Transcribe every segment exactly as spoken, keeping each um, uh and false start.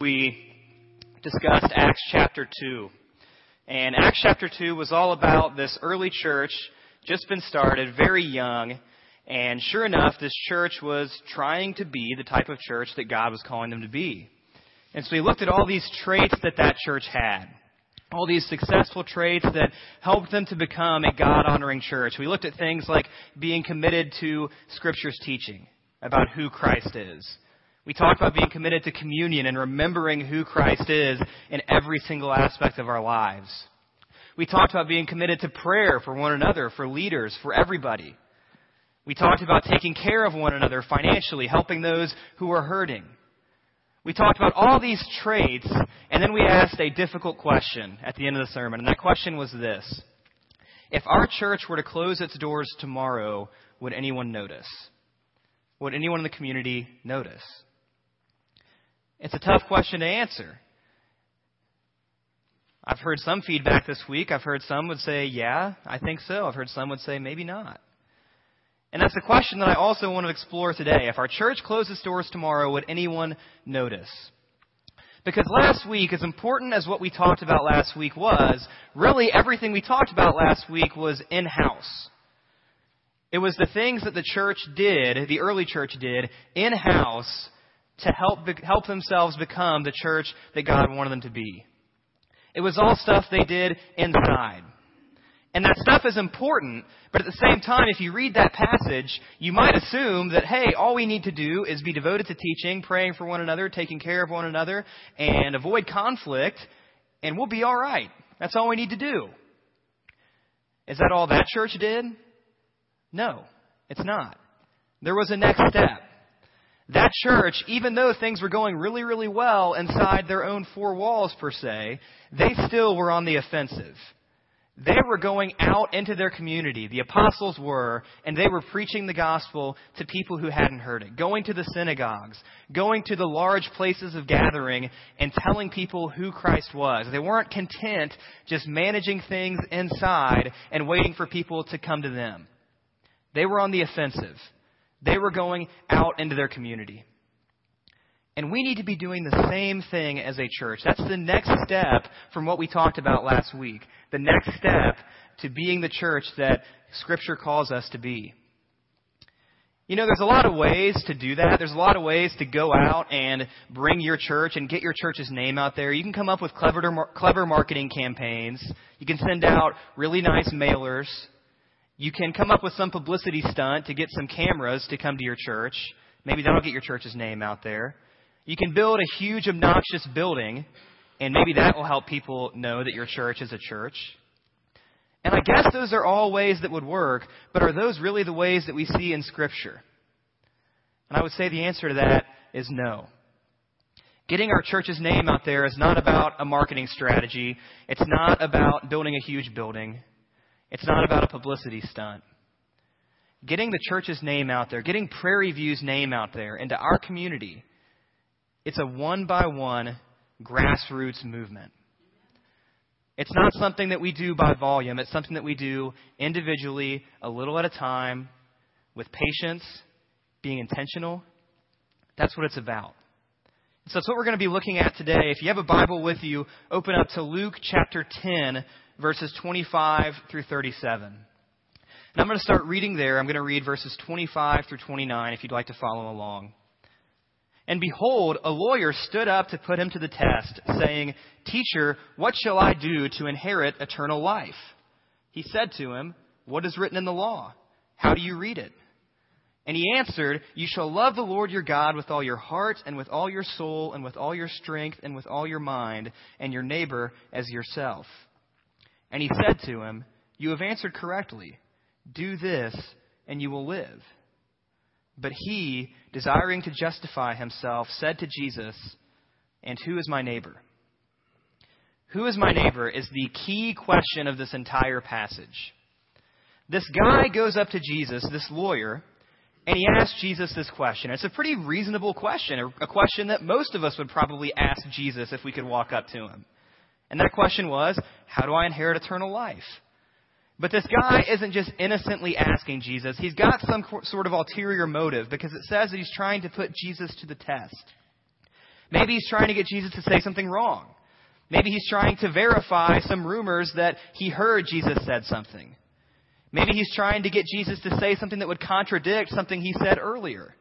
we discussed Acts chapter two. And Acts chapter two was all about this early church, just been started, very young. And sure enough, this church was trying to be the type of church that God was calling them to be. And so we looked at all these traits that that church had, all these successful traits that helped them to become a God-honoring church. We looked at things like being committed to Scripture's teaching about who Christ is. We talked about being committed to communion and remembering who Christ is in every single aspect of our lives. We talked about being committed to prayer for one another, for leaders, for everybody. We talked about taking care of one another financially, helping those who are hurting. We talked about all these traits, and then we asked a difficult question at the end of the sermon, and that question was this: if our church were to close its doors tomorrow, would anyone notice? Would anyone in the community notice? It's a tough question to answer. I've heard some feedback this week. I've heard some would say, yeah, I think so. I've heard some would say, maybe not. And that's the question that I also want to explore today. If our church closed its doors tomorrow, would anyone notice? Because last week, as important as what we talked about last week was, really everything we talked about last week was in-house. It was the things that the church did, the early church did, in-house to help help themselves become the church that God wanted them to be. It was all stuff they did inside. And that stuff is important, but at the same time, if you read that passage, you might assume that, hey, all we need to do is be devoted to teaching, praying for one another, taking care of one another, and avoid conflict, and we'll be all right. That's all we need to do. Is that all that church did? No, it's not. There was a next step. That church, even though things were going really, really well inside their own four walls, per se, they still were on the offensive. They were going out into their community, the apostles were, and they were preaching the gospel to people who hadn't heard it, going to the synagogues, going to the large places of gathering, and telling people who Christ was. They weren't content just managing things inside and waiting for people to come to them. They were on the offensive. They were going out into their community. And we need to be doing the same thing as a church. That's the next step from what we talked about last week. The next step to being the church that Scripture calls us to be. You know, there's a lot of ways to do that. There's a lot of ways to go out and bring your church and get your church's name out there. You can come up with clever, clever marketing campaigns. You can send out really nice mailers. You can come up with some publicity stunt to get some cameras to come to your church. Maybe that'll get your church's name out there. You can build a huge, obnoxious building, and maybe that will help people know that your church is a church. And I guess those are all ways that would work, but are those really the ways that we see in Scripture? And I would say the answer to that is no. Getting our church's name out there is not about a marketing strategy. It's not about building a huge building. It's not about a publicity stunt. Getting the church's name out there, getting Prairie View's name out there into our community, it's a one-by-one grassroots movement. It's not something that we do by volume. It's something that we do individually, a little at a time, with patience, being intentional. That's what it's about. So that's what we're going to be looking at today. If you have a Bible with you, open up to Luke chapter ten, verses twenty-five through thirty-seven. And I'm going to start reading there. I'm going to read verses twenty-five through twenty-nine if you'd like to follow along. And behold, a lawyer stood up to put him to the test, saying, "Teacher, what shall I do to inherit eternal life?" He said to him, "What is written in the law? How do you read it?" And he answered, "You shall love the Lord your God with all your heart and with all your soul and with all your strength and with all your mind, and your neighbor as yourself." And he said to him, "You have answered correctly. Do this, and you will live." But he, desiring to justify himself, said to Jesus, "And who is my neighbor?" Who is my neighbor is the key question of this entire passage. This guy goes up to Jesus, this lawyer, and he asks Jesus this question. It's a pretty reasonable question, a question that most of us would probably ask Jesus if we could walk up to him. And that question was, how do I inherit eternal life? But this guy isn't just innocently asking Jesus. He's got some sort of ulterior motive, because it says that he's trying to put Jesus to the test. Maybe he's trying to get Jesus to say something wrong. Maybe he's trying to verify some rumors that he heard Jesus said something. Maybe he's trying to get Jesus to say something that would contradict something he said earlier.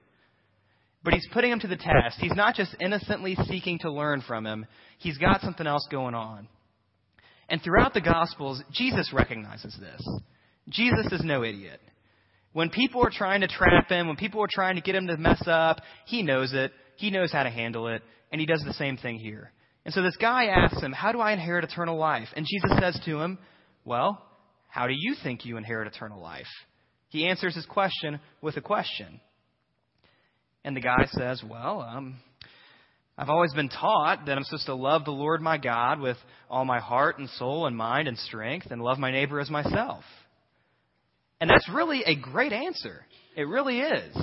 But he's putting him to the test. He's not just innocently seeking to learn from him. He's got something else going on. And throughout the Gospels, Jesus recognizes this. Jesus is no idiot. When people are trying to trap him, when people are trying to get him to mess up, he knows it. He knows how to handle it. And he does the same thing here. And so this guy asks him, how do I inherit eternal life? And Jesus says to him, well, how do you think you inherit eternal life? He answers his question with a question. And the guy says, well, um, I've always been taught that I'm supposed to love the Lord my God with all my heart and soul and mind and strength and love my neighbor as myself. And that's really a great answer. It really is.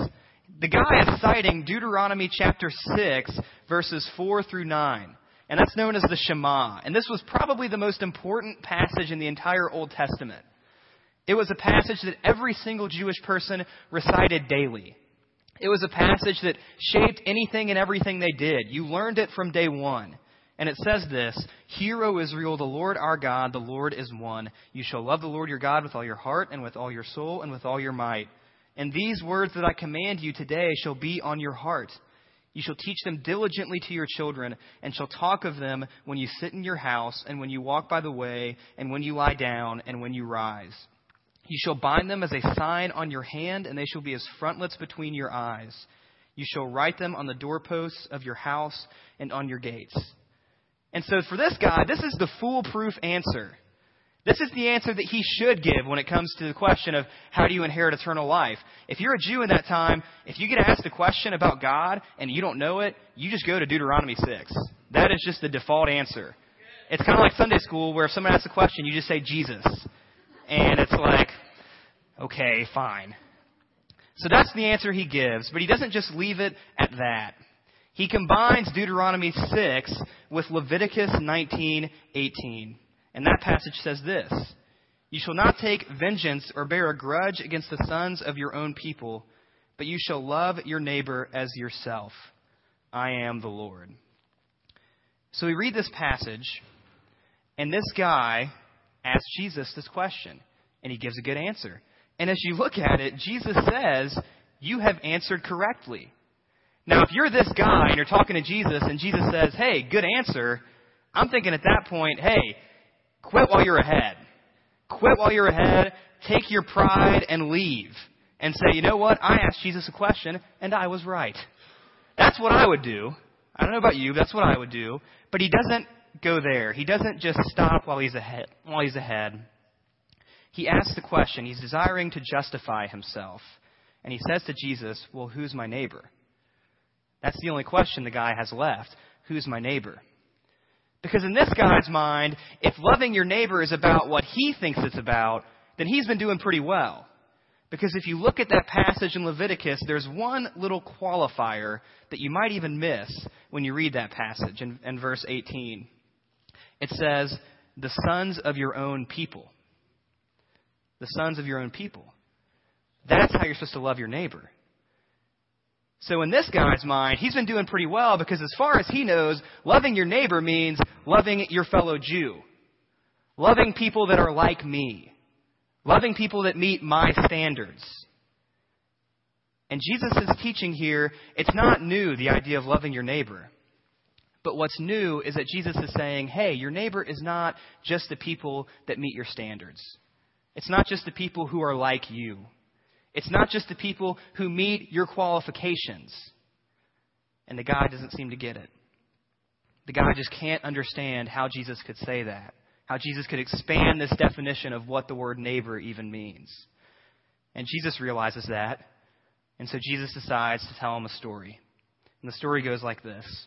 The guy is citing Deuteronomy chapter six, verses four through nine. And that's known as the Shema. And this was probably the most important passage in the entire Old Testament. It was a passage that every single Jewish person recited daily. It was a passage that shaped anything and everything they did. You learned it from day one. And it says this, Hear, O Israel, the Lord our God, the Lord is one. You shall love the Lord your God with all your heart and with all your soul and with all your might. And these words that I command you today shall be on your heart. You shall teach them diligently to your children and shall talk of them when you sit in your house and when you walk by the way and when you lie down and when you rise. You shall bind them as a sign on your hand, and they shall be as frontlets between your eyes. You shall write them on the doorposts of your house and on your gates. And so for this guy, this is the foolproof answer. This is the answer that he should give when it comes to the question of how do you inherit eternal life. If you're a Jew in that time, if you get asked a question about God and you don't know it, you just go to Deuteronomy six. That is just the default answer. It's kind of like Sunday school where if someone asks a question, you just say Jesus. And it's like, okay, fine. So that's the answer he gives, but he doesn't just leave it at that. He combines Deuteronomy six with Leviticus nineteen eighteen. And that passage says this, You shall not take vengeance or bear a grudge against the sons of your own people, but you shall love your neighbor as yourself. I am the Lord. So we read this passage, and this guy asks Jesus this question, and he gives a good answer. And as you look at it, Jesus says, you have answered correctly. Now, if you're this guy and you're talking to Jesus and Jesus says, hey, good answer, I'm thinking at that point, hey, quit while you're ahead. Quit while you're ahead. Take your pride and leave and say, you know what? I asked Jesus a question and I was right. That's what I would do. I don't know about you, but that's what I would do. But he doesn't go there. He doesn't just stop while he's ahead. While he's ahead. He asks the question. He's desiring to justify himself. And he says to Jesus, well, who's my neighbor? That's the only question the guy has left. Who's my neighbor? Because in this guy's mind, if loving your neighbor is about what he thinks it's about, then he's been doing pretty well. Because if you look at that passage in Leviticus, there's one little qualifier that you might even miss when you read that passage in, in verse eighteen. It says, the sons of your own people. The sons of your own people. That's how you're supposed to love your neighbor. So in this guy's mind, he's been doing pretty well because as far as he knows, loving your neighbor means loving your fellow Jew. Loving people that are like me. Loving people that meet my standards. And Jesus' teaching here, it's not new, the idea of loving your neighbor. But what's new is that Jesus is saying, hey, your neighbor is not just the people that meet your standards. It's not just the people who are like you. It's not just the people who meet your qualifications. And the guy doesn't seem to get it. The guy just can't understand how Jesus could say that, how Jesus could expand this definition of what the word neighbor even means. And Jesus realizes that. And so Jesus decides to tell him a story. And the story goes like this.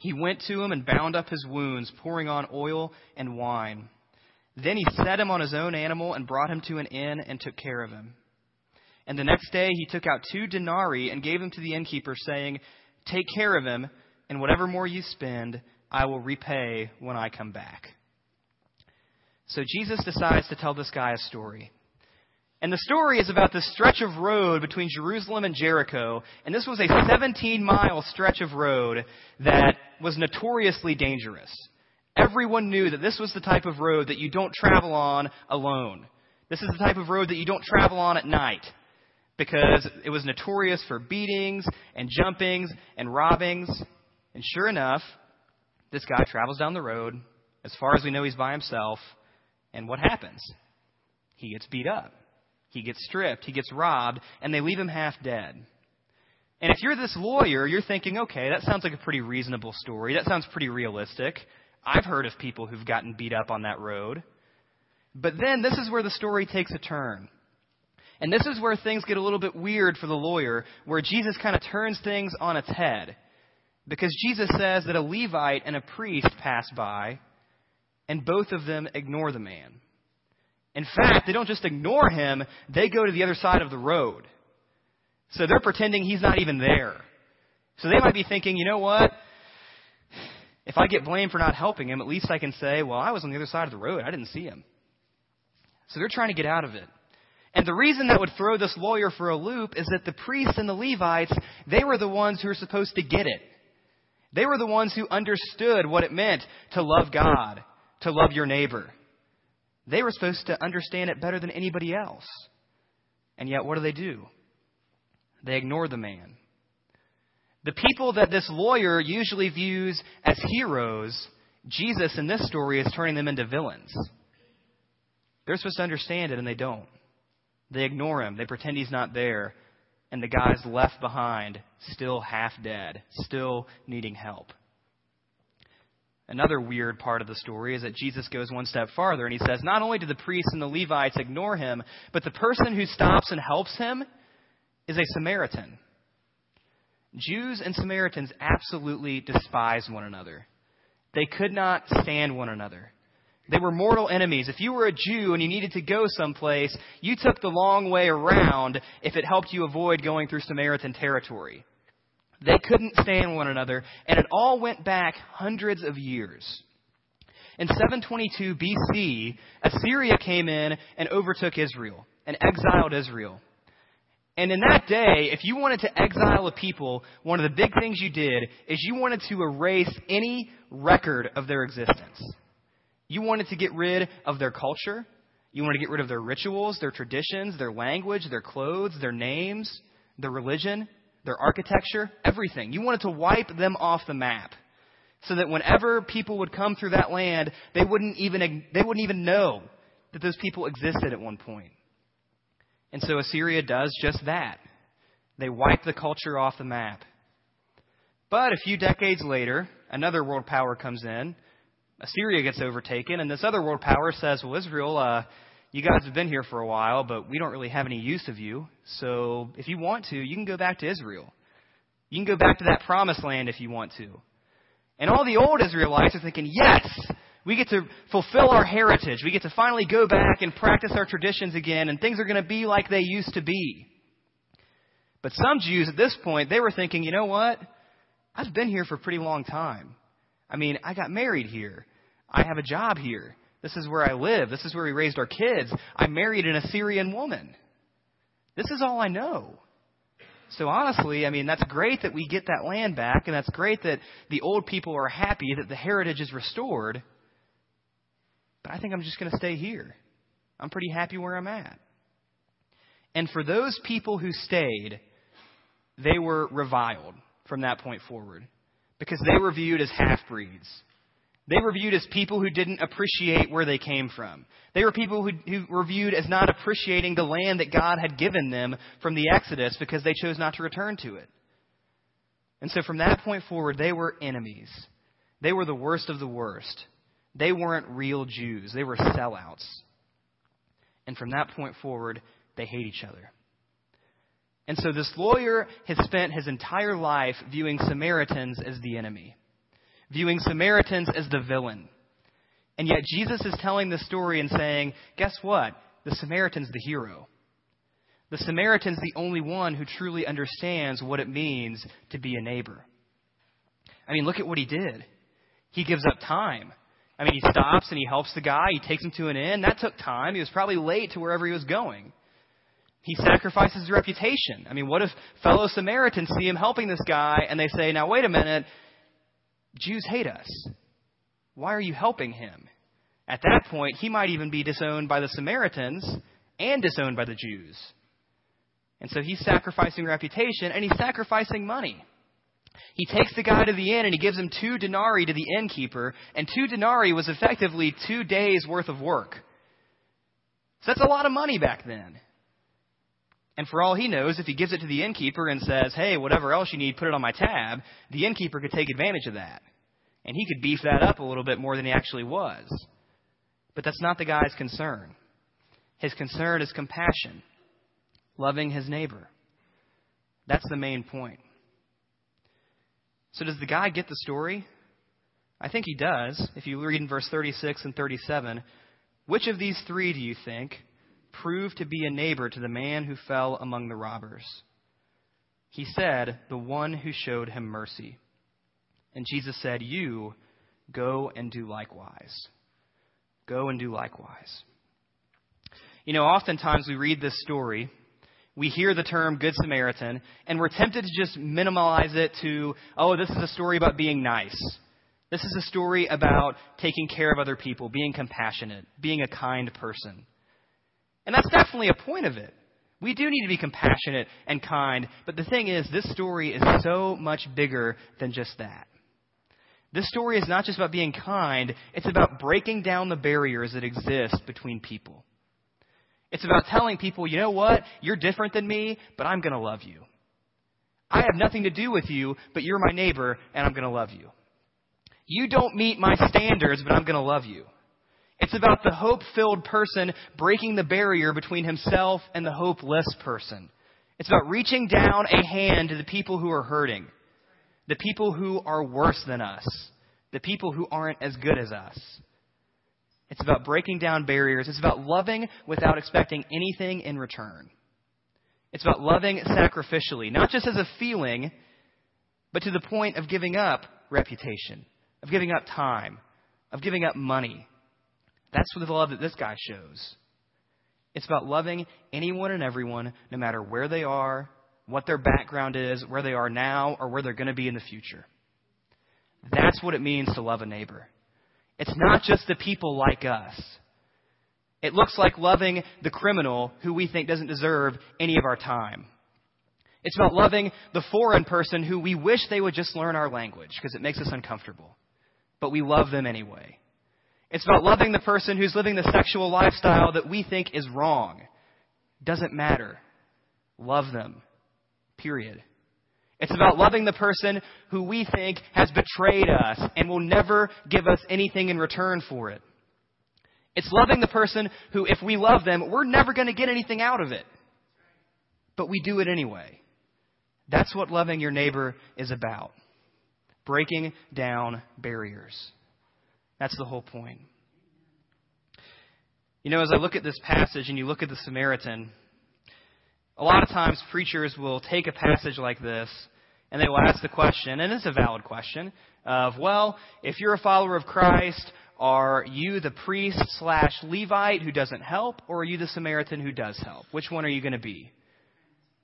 He went to him and bound up his wounds, pouring on oil and wine. Then he set him on his own animal and brought him to an inn and took care of him. And the next day he took out two denarii and gave them to the innkeeper, saying, 'Take care of him, and whatever more you spend, I will repay when I come back.'" So Jesus decides to tell this guy a story. And the story is about this stretch of road between Jerusalem and Jericho. And this was a seventeen-mile stretch of road that was notoriously dangerous. Everyone knew that this was the type of road that you don't travel on alone. This is the type of road that you don't travel on at night, because it was notorious for beatings and jumpings and robbings. And sure enough, this guy travels down the road. As far as we know, he's by himself. And what happens? He gets beat up. He gets stripped, he gets robbed, and they leave him half dead. And if you're this lawyer, you're thinking, okay, that sounds like a pretty reasonable story. That sounds pretty realistic. I've heard of people who've gotten beat up on that road. But then this is where the story takes a turn. And this is where things get a little bit weird for the lawyer, where Jesus kind of turns things on its head. Because Jesus says that a Levite and a priest pass by, and both of them ignore the man. In fact, they don't just ignore him, they go to the other side of the road. So they're pretending he's not even there. So they might be thinking, you know what? If I get blamed for not helping him, at least I can say, well, I was on the other side of the road. I didn't see him. So they're trying to get out of it. And the reason that would throw this lawyer for a loop is that the priests and the Levites, they were the ones who were supposed to get it. They were the ones who understood what it meant to love God, to love your neighbor. They were supposed to understand it better than anybody else. And yet, what do they do? They ignore the man. The people that this lawyer usually views as heroes, Jesus in this story is turning them into villains. They're supposed to understand it, and they don't. They ignore him. They pretend he's not there. And the guy's left behind, still half dead, still needing help. Another weird part of the story is that Jesus goes one step farther and he says, not only do the priests and the Levites ignore him, but the person who stops and helps him is a Samaritan. Jews and Samaritans absolutely despise one another. They could not stand one another. They were mortal enemies. If you were a Jew and you needed to go someplace, you took the long way around if it helped you avoid going through Samaritan territory. They couldn't stand one another, and it all went back hundreds of years. In seven twenty-two B C, Assyria came in and overtook Israel and exiled Israel. And in that day, if you wanted to exile a people, one of the big things you did is you wanted to erase any record of their existence. You wanted to get rid of their culture. You wanted to get rid of their rituals, their traditions, their language, their clothes, their names, their religion, their architecture, everything. You wanted to wipe them off the map so that whenever people would come through that land, they wouldn't even they wouldn't even know that those people existed at one point. And so Assyria does just that. They wipe the culture off the map. But a few decades later, another world power comes in. Assyria gets overtaken, and this other world power says, well, Israel, uh, you guys have been here for a while, but we don't really have any use of you. So if you want to, you can go back to Israel. You can go back to that promised land if you want to. And all the old Israelites are thinking, yes, we get to fulfill our heritage. We get to finally go back and practice our traditions again, and things are going to be like they used to be. But some Jews at this point, they were thinking, you know what? I've been here for a pretty long time. I mean, I got married here. I have a job here. This is where I live. This is where we raised our kids. I married an Assyrian woman. This is all I know. So honestly, I mean, that's great that we get that land back, and that's great that the old people are happy that the heritage is restored. But I think I'm just going to stay here. I'm pretty happy where I'm at. And for those people who stayed, they were reviled from that point forward because they were viewed as half-breeds. They were viewed as people who didn't appreciate where they came from. They were people who, who were viewed as not appreciating the land that God had given them from the Exodus because they chose not to return to it. And so from that point forward, they were enemies. They were the worst of the worst. They weren't real Jews. They were sellouts. And from that point forward, they hate each other. And so this lawyer has spent his entire life viewing Samaritans as the enemy. viewing Samaritans as the villain. And yet Jesus is telling this story and saying, guess what? The Samaritan's the hero. The Samaritan's the only one who truly understands what it means to be a neighbor. I mean, look at what he did. He gives up time. I mean, he stops and he helps the guy. He takes him to an inn. That took time. He was probably late to wherever he was going. He sacrifices his reputation. I mean, what if fellow Samaritans see him helping this guy and they say, now, wait a minute, Jews hate us. Why are you helping him? At that point, he might even be disowned by the Samaritans and disowned by the Jews. And so he's sacrificing reputation and he's sacrificing money. He takes the guy to the inn and he gives him two denarii to the innkeeper, and two denarii was effectively two days worth of work. So that's a lot of money back then. And for all he knows, if he gives it to the innkeeper and says, hey, whatever else you need, put it on my tab, the innkeeper could take advantage of that. And he could beef that up a little bit more than he actually was. But that's not the guy's concern. His concern is compassion, loving his neighbor. That's the main point. So does the guy get the story? I think he does. If you read in verse thirty-six and thirty-seven, which of these three do you think proved to be a neighbor to the man who fell among the robbers? He said, the one who showed him mercy. And Jesus said, you go and do likewise. Go and do likewise. You know, oftentimes we read this story, we hear the term Good Samaritan, and we're tempted to just minimize it to, oh, this is a story about being nice. This is a story about taking care of other people, being compassionate, being a kind person. And that's definitely a point of it. We do need to be compassionate and kind, but the thing is, this story is so much bigger than just that. This story is not just about being kind, it's about breaking down the barriers that exist between people. It's about telling people, you know what, you're different than me, but I'm going to love you. I have nothing to do with you, but you're my neighbor, and I'm going to love you. You don't meet my standards, but I'm going to love you. It's about the hope-filled person breaking the barrier between himself and the hopeless person. It's about reaching down a hand to the people who are hurting, the people who are worse than us, the people who aren't as good as us. It's about breaking down barriers. It's about loving without expecting anything in return. It's about loving sacrificially, not just as a feeling, but to the point of giving up reputation, of giving up time, of giving up money. That's the love that this guy shows. It's about loving anyone and everyone, no matter where they are, what their background is, where they are now, or where they're going to be in the future. That's what it means to love a neighbor. It's not just the people like us. It looks like loving the criminal who we think doesn't deserve any of our time. It's about loving the foreign person who we wish they would just learn our language because it makes us uncomfortable, but we love them anyway. It's about loving the person who's living the sexual lifestyle that we think is wrong. Doesn't matter. Love them. Period. It's about loving the person who we think has betrayed us and will never give us anything in return for it. It's loving the person who, if we love them, we're never going to get anything out of it. But we do it anyway. That's what loving your neighbor is about. Breaking down barriers. That's the whole point. You know, as I look at this passage and you look at the Samaritan, a lot of times preachers will take a passage like this and they will ask the question, and it's a valid question, of, well, if you're a follower of Christ, are you the priest slash Levite who doesn't help, or are you the Samaritan who does help? Which one are you going to be?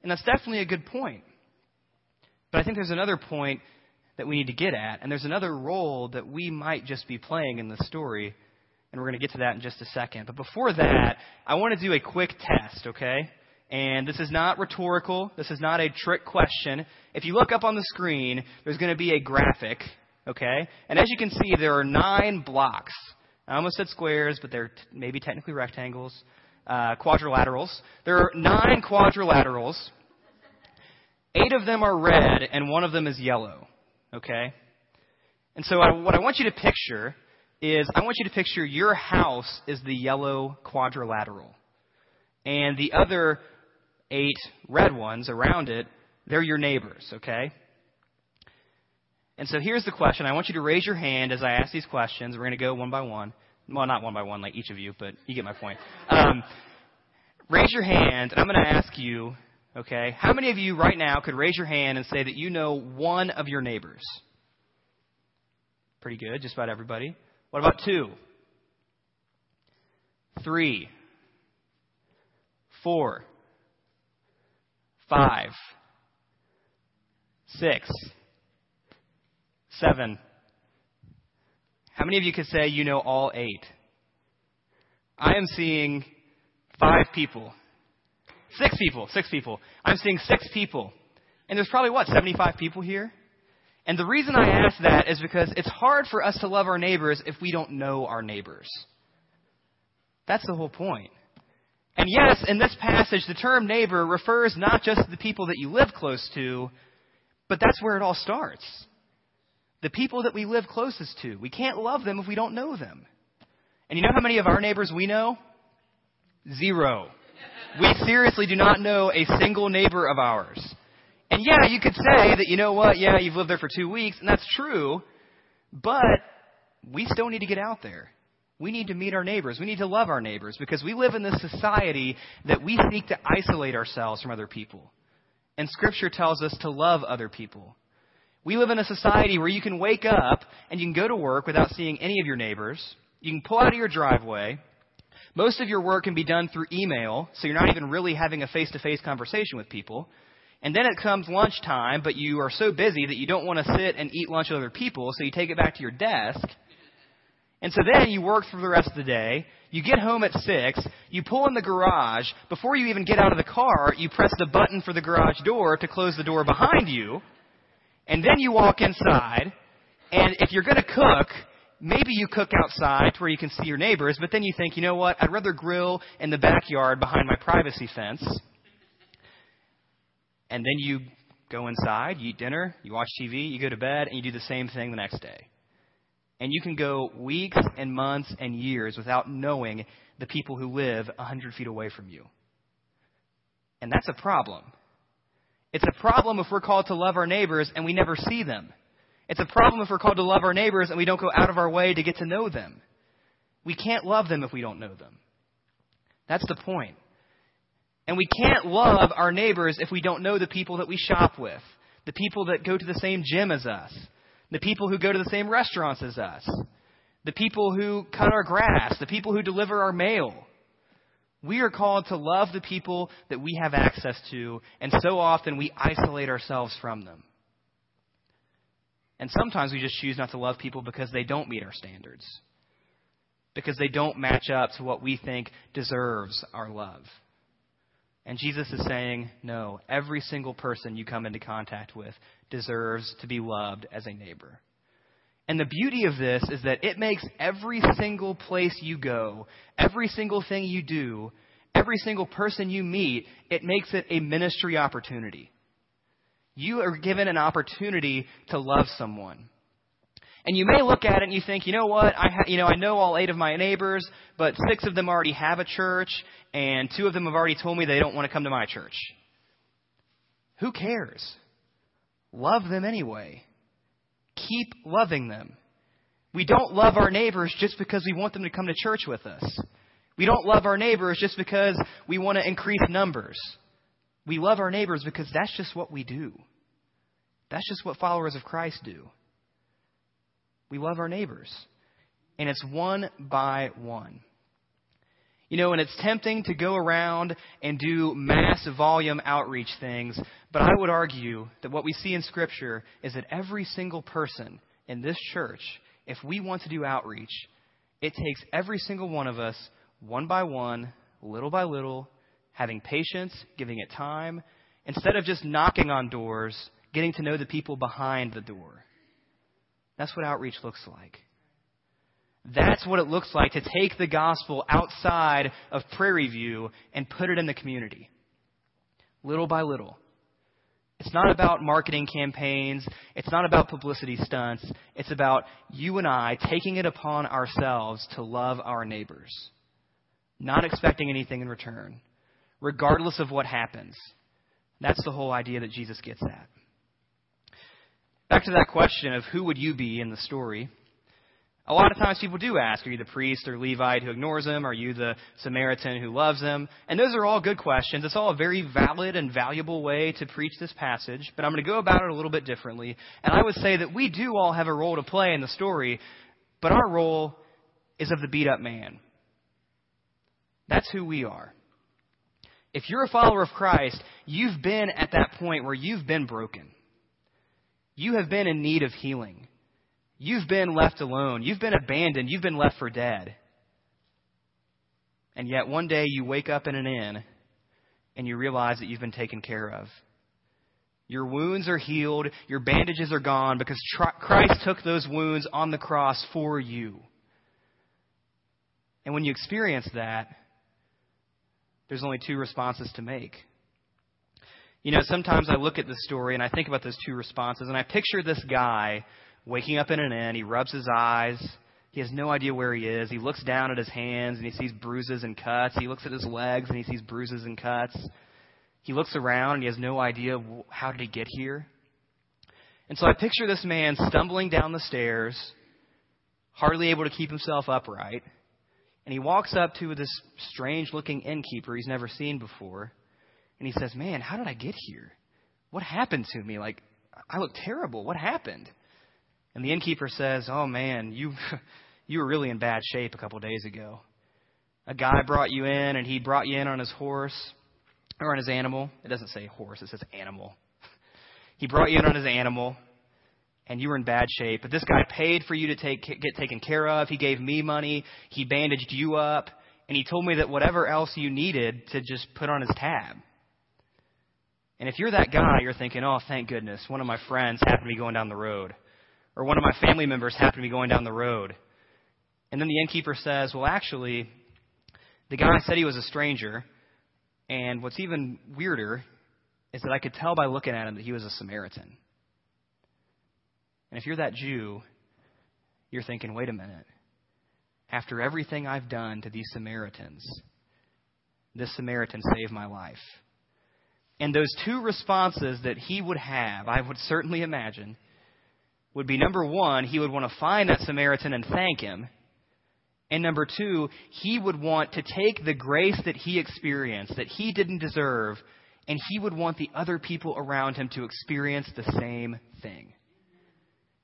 And that's definitely a good point. But I think there's another point that we need to get at, and there's another role that we might just be playing in this story, and we're going to get to that in just a second. But before that, I want to do a quick test, okay? And this is not rhetorical. This is not a trick question. If you look up on the screen, there's going to be a graphic, okay? And as you can see, there are nine blocks. I almost said squares, but they're t- maybe technically rectangles, uh, quadrilaterals. There are nine quadrilaterals. Eight of them are red, and one of them is yellow, okay? And so I, what I want you to picture is I want you to picture your house is the yellow quadrilateral. And the other eight red ones around it, they're your neighbors, okay? And so here's the question. I want you to raise your hand as I ask these questions. We're going to go one by one. Well, not one by one, like each of you, but you get my point. Um, raise your hand, and I'm going to ask you, okay, how many of you right now could raise your hand and say that you know one of your neighbors? Pretty good, just about everybody. What about two? Three. Four. Five. Six. Seven. How many of you could say you know all eight? I am seeing five people. Six people. Six people. I'm seeing six people. And there's probably, what, seventy-five people here? And the reason I ask that is because it's hard for us to love our neighbors if we don't know our neighbors. That's the whole point. And yes, in this passage, the term neighbor refers not just to the people that you live close to, but that's where it all starts. The people that we live closest to. We can't love them if we don't know them. And you know how many of our neighbors we know? Zero. We seriously do not know a single neighbor of ours. And yeah, you could say that, you know what, yeah, you've lived there for two weeks, and that's true, but we still need to get out there. We need to meet our neighbors. We need to love our neighbors because we live in this society that we seek to isolate ourselves from other people. And Scripture tells us to love other people. We live in a society where you can wake up and you can go to work without seeing any of your neighbors. You can pull out of your driveway. Most of your work can be done through email, so you're not even really having a face-to-face conversation with people. And then it comes lunchtime, but you are so busy that you don't want to sit and eat lunch with other people, so you take it back to your desk. And so then you work through the rest of the day. You get home at six. You pull in the garage. Before you even get out of the car, you press the button for the garage door to close the door behind you. And then you walk inside. And if you're going to cook, maybe you cook outside to where you can see your neighbors. But then you think, you know what? I'd rather grill in the backyard behind my privacy fence. And then you go inside, you eat dinner, you watch T V, you go to bed, and you do the same thing the next day. And you can go weeks and months and years without knowing the people who live one hundred feet away from you. And that's a problem. It's a problem if we're called to love our neighbors and we never see them. It's a problem if we're called to love our neighbors and we don't go out of our way to get to know them. We can't love them if we don't know them. That's the point. And we can't love our neighbors if we don't know the people that we shop with, the people that go to the same gym as us, the people who go to the same restaurants as us, the people who cut our grass, the people who deliver our mail. We are called to love the people that we have access to, and so often we isolate ourselves from them. And sometimes we just choose not to love people because they don't meet our standards, because they don't match up to what we think deserves our love. And Jesus is saying, no, every single person you come into contact with deserves to be loved as a neighbor. And the beauty of this is that it makes every single place you go, every single thing you do, every single person you meet, it makes it a ministry opportunity. You are given an opportunity to love someone. And you may look at it and you think, you know what, I ha- you know, I know all eight of my neighbors, but six of them already have a church, and two of them have already told me they don't want to come to my church. Who cares? Love them anyway. Keep loving them. We don't love our neighbors just because we want them to come to church with us. We don't love our neighbors just because we want to increase numbers. We love our neighbors because that's just what we do. That's just what followers of Christ do. We love our neighbors. And it's one by one. You know, and it's tempting to go around and do mass volume outreach things. But I would argue that what we see in Scripture is that every single person in this church, if we want to do outreach, it takes every single one of us, one by one, little by little, having patience, giving it time, instead of just knocking on doors, getting to know the people behind the door. That's what outreach looks like. That's what it looks like to take the gospel outside of Prairie View and put it in the community. Little by little. It's not about marketing campaigns. It's not about publicity stunts. It's about you and I taking it upon ourselves to love our neighbors. Not expecting anything in return. Regardless of what happens. That's the whole idea that Jesus gets at. Back to that question of who would you be in the story. A lot of times people do ask, are you the priest or Levite who ignores him? Are you the Samaritan who loves him? And those are all good questions. It's all a very valid and valuable way to preach this passage, but I'm going to go about it a little bit differently. And I would say that we do all have a role to play in the story, but our role is of the beat-up man. That's who we are. If you're a follower of Christ, you've been at that point where you've been broken. You have been in need of healing. You've been left alone. You've been abandoned. You've been left for dead. And yet one day you wake up in an inn and you realize that you've been taken care of. Your wounds are healed. Your bandages are gone because Christ took those wounds on the cross for you. And when you experience that, there's only two responses to make. You know, sometimes I look at this story and I think about those two responses, and I picture this guy waking up in an inn. He rubs his eyes. He has no idea where he is. He looks down at his hands, and he sees bruises and cuts. He looks at his legs, and he sees bruises and cuts. He looks around, and he has no idea, how did he get here? And so I picture this man stumbling down the stairs, hardly able to keep himself upright, and he walks up to this strange-looking innkeeper he's never seen before, and he says, man, how did I get here? What happened to me? Like, I look terrible. What happened? And the innkeeper says, oh, man, you you were really in bad shape a couple days ago. A guy brought you in, and he brought you in on his horse, or on his animal. It doesn't say horse. It says animal. He brought you in on his animal, and you were in bad shape. But this guy paid for you to take get taken care of. He gave me money. He bandaged you up, and he told me that whatever else you needed to just put on his tab. And if you're that guy, you're thinking, oh, thank goodness, one of my friends happened to be going down the road. Or one of my family members happened to be going down the road. And then the innkeeper says, well, actually, the guy said he was a stranger. And what's even weirder is that I could tell by looking at him that he was a Samaritan. And if you're that Jew, you're thinking, wait a minute. After everything I've done to these Samaritans, this Samaritan saved my life. And those two responses that he would have, I would certainly imagine, would be, number one, he would want to find that Samaritan and thank him. And number two, he would want to take the grace that he experienced, that he didn't deserve, and he would want the other people around him to experience the same thing.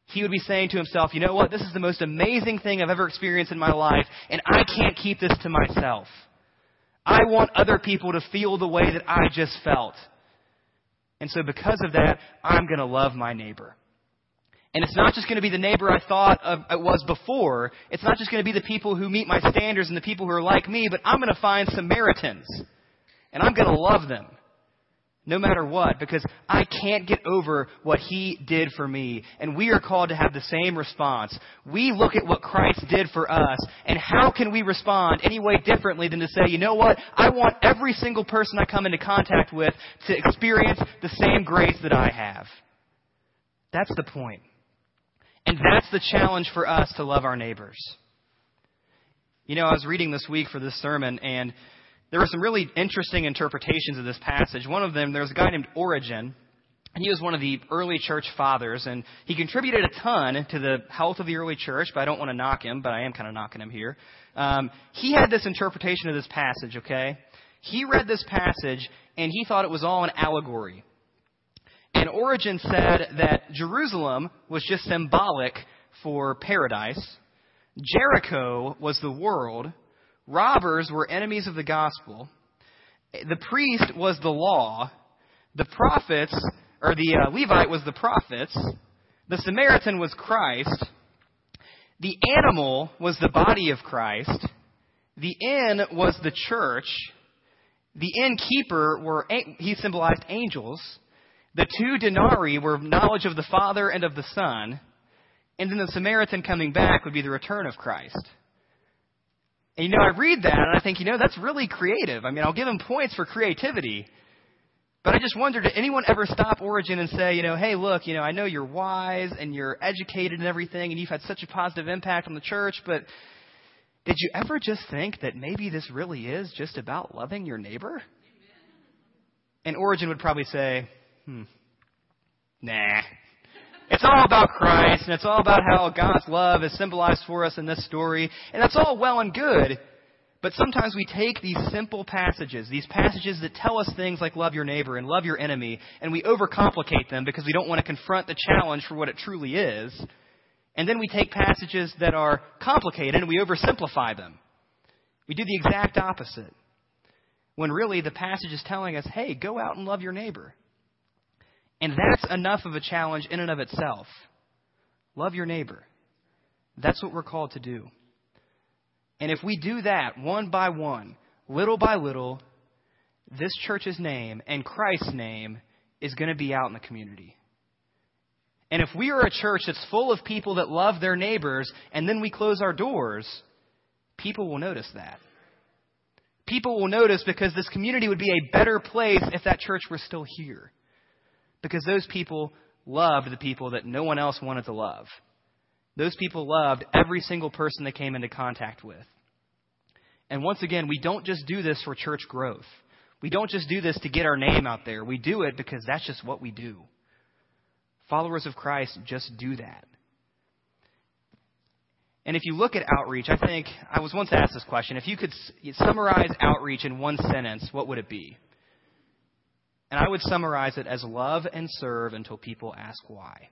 He would be saying to himself, you know what, this is the most amazing thing I've ever experienced in my life, and I can't keep this to myself. I want other people to feel the way that I just felt. And so because of that, I'm going to love my neighbor. And it's not just going to be the neighbor I thought of, it was before. It's not just going to be the people who meet my standards and the people who are like me, but I'm going to find Samaritans. And I'm going to love them, no matter what, because I can't get over what he did for me. And we are called to have the same response. We look at what Christ did for us, and how can we respond any way differently than to say, you know what, I want every single person I come into contact with to experience the same grace that I have. That's the point. And that's the challenge for us, to love our neighbors. You know, I was reading this week for this sermon, and there were some really interesting interpretations of this passage. One of them, there was a guy named Origen, and he was one of the early church fathers, and he contributed a ton to the health of the early church, but I don't want to knock him, but I am kind of knocking him here. Um, he had this interpretation of this passage, okay? He read this passage, and he thought it was all an allegory. And Origen said that Jerusalem was just symbolic for paradise. Jericho was the world. Robbers were enemies of the gospel. The priest was the law. The prophets, or the uh, Levite was the prophets. The Samaritan was Christ. The animal was the body of Christ. The inn was the church. The innkeeper, were he symbolized angels. The two denarii were knowledge of the Father and of the Son. And then the Samaritan coming back would be the return of Christ. And, you know, I read that and I think, you know, that's really creative. I mean, I'll give him points for creativity. But I just wonder, did anyone ever stop Origen and say, you know, hey, look, you know, I know you're wise and you're educated and everything, and you've had such a positive impact on the church, but did you ever just think that maybe this really is just about loving your neighbor? Amen. And Origen would probably say, Hmm. Nah, It's all about Christ, and it's all about how God's love is symbolized for us in this story, and that's all well and good. But sometimes we take these simple passages, these passages that tell us things like love your neighbor and love your enemy, and we overcomplicate them because we don't want to confront the challenge for what it truly is. And then we take passages that are complicated and we oversimplify them. We do the exact opposite. When really the passage is telling us, hey, go out and love your neighbor. And that's enough of a challenge in and of itself. Love your neighbor. That's what we're called to do. And if we do that one by one, little by little, this church's name and Christ's name is going to be out in the community. And if we are a church that's full of people that love their neighbors and then we close our doors, people will notice that. People will notice because this community would be a better place if that church were still here. Because those people loved the people that no one else wanted to love. Those people loved every single person they came into contact with. And once again, we don't just do this for church growth. We don't just do this to get our name out there. We do it because that's just what we do. Followers of Christ just do that. And if you look at outreach, I think I was once asked this question. If you could summarize outreach in one sentence, what would it be? And I would summarize it as love and serve until people ask why.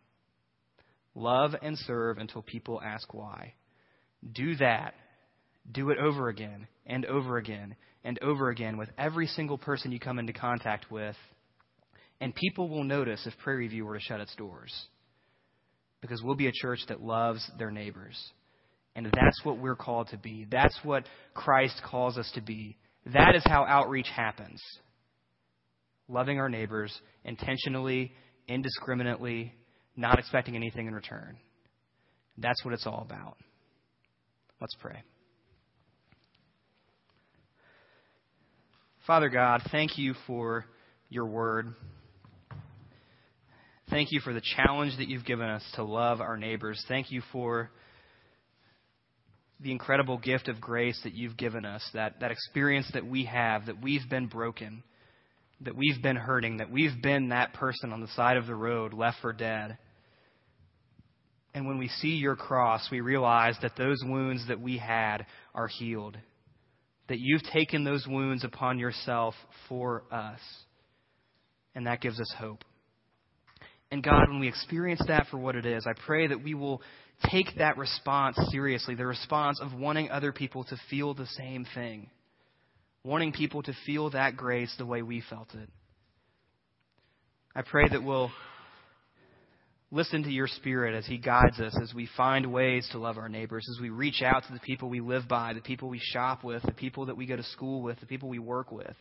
Love and serve until people ask why. Do that. Do it over again and over again and over again with every single person you come into contact with. And people will notice if Prairie View were to shut its doors. Because we'll be a church that loves their neighbors. And that's what we're called to be. That's what Christ calls us to be. That is how outreach happens. Loving our neighbors intentionally, indiscriminately, not expecting anything in return. That's what it's all about. Let's pray. Father God, thank you for your word. Thank you for the challenge that you've given us to love our neighbors. Thank you for the incredible gift of grace that you've given us, that, that experience that we have, that we've been broken, that we've been hurting, that we've been that person on the side of the road, left for dead. And when we see your cross, we realize that those wounds that we had are healed, that you've taken those wounds upon yourself for us. And that gives us hope. And God, when we experience that for what it is, I pray that we will take that response seriously, the response of wanting other people to feel the same thing, wanting people to feel that grace the way we felt it. I pray that we'll listen to your Spirit as he guides us, as we find ways to love our neighbors, as we reach out to the people we live by, the people we shop with, the people that we go to school with, the people we work with.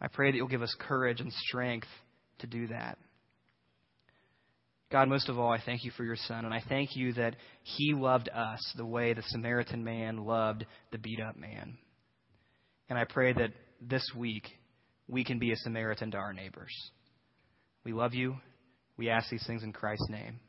I pray that you'll give us courage and strength to do that. God, most of all, I thank you for your Son, and I thank you that he loved us the way the Samaritan man loved the beat-up man. And I pray that this week we can be a Samaritan to our neighbors. We love you. We ask these things in Christ's name.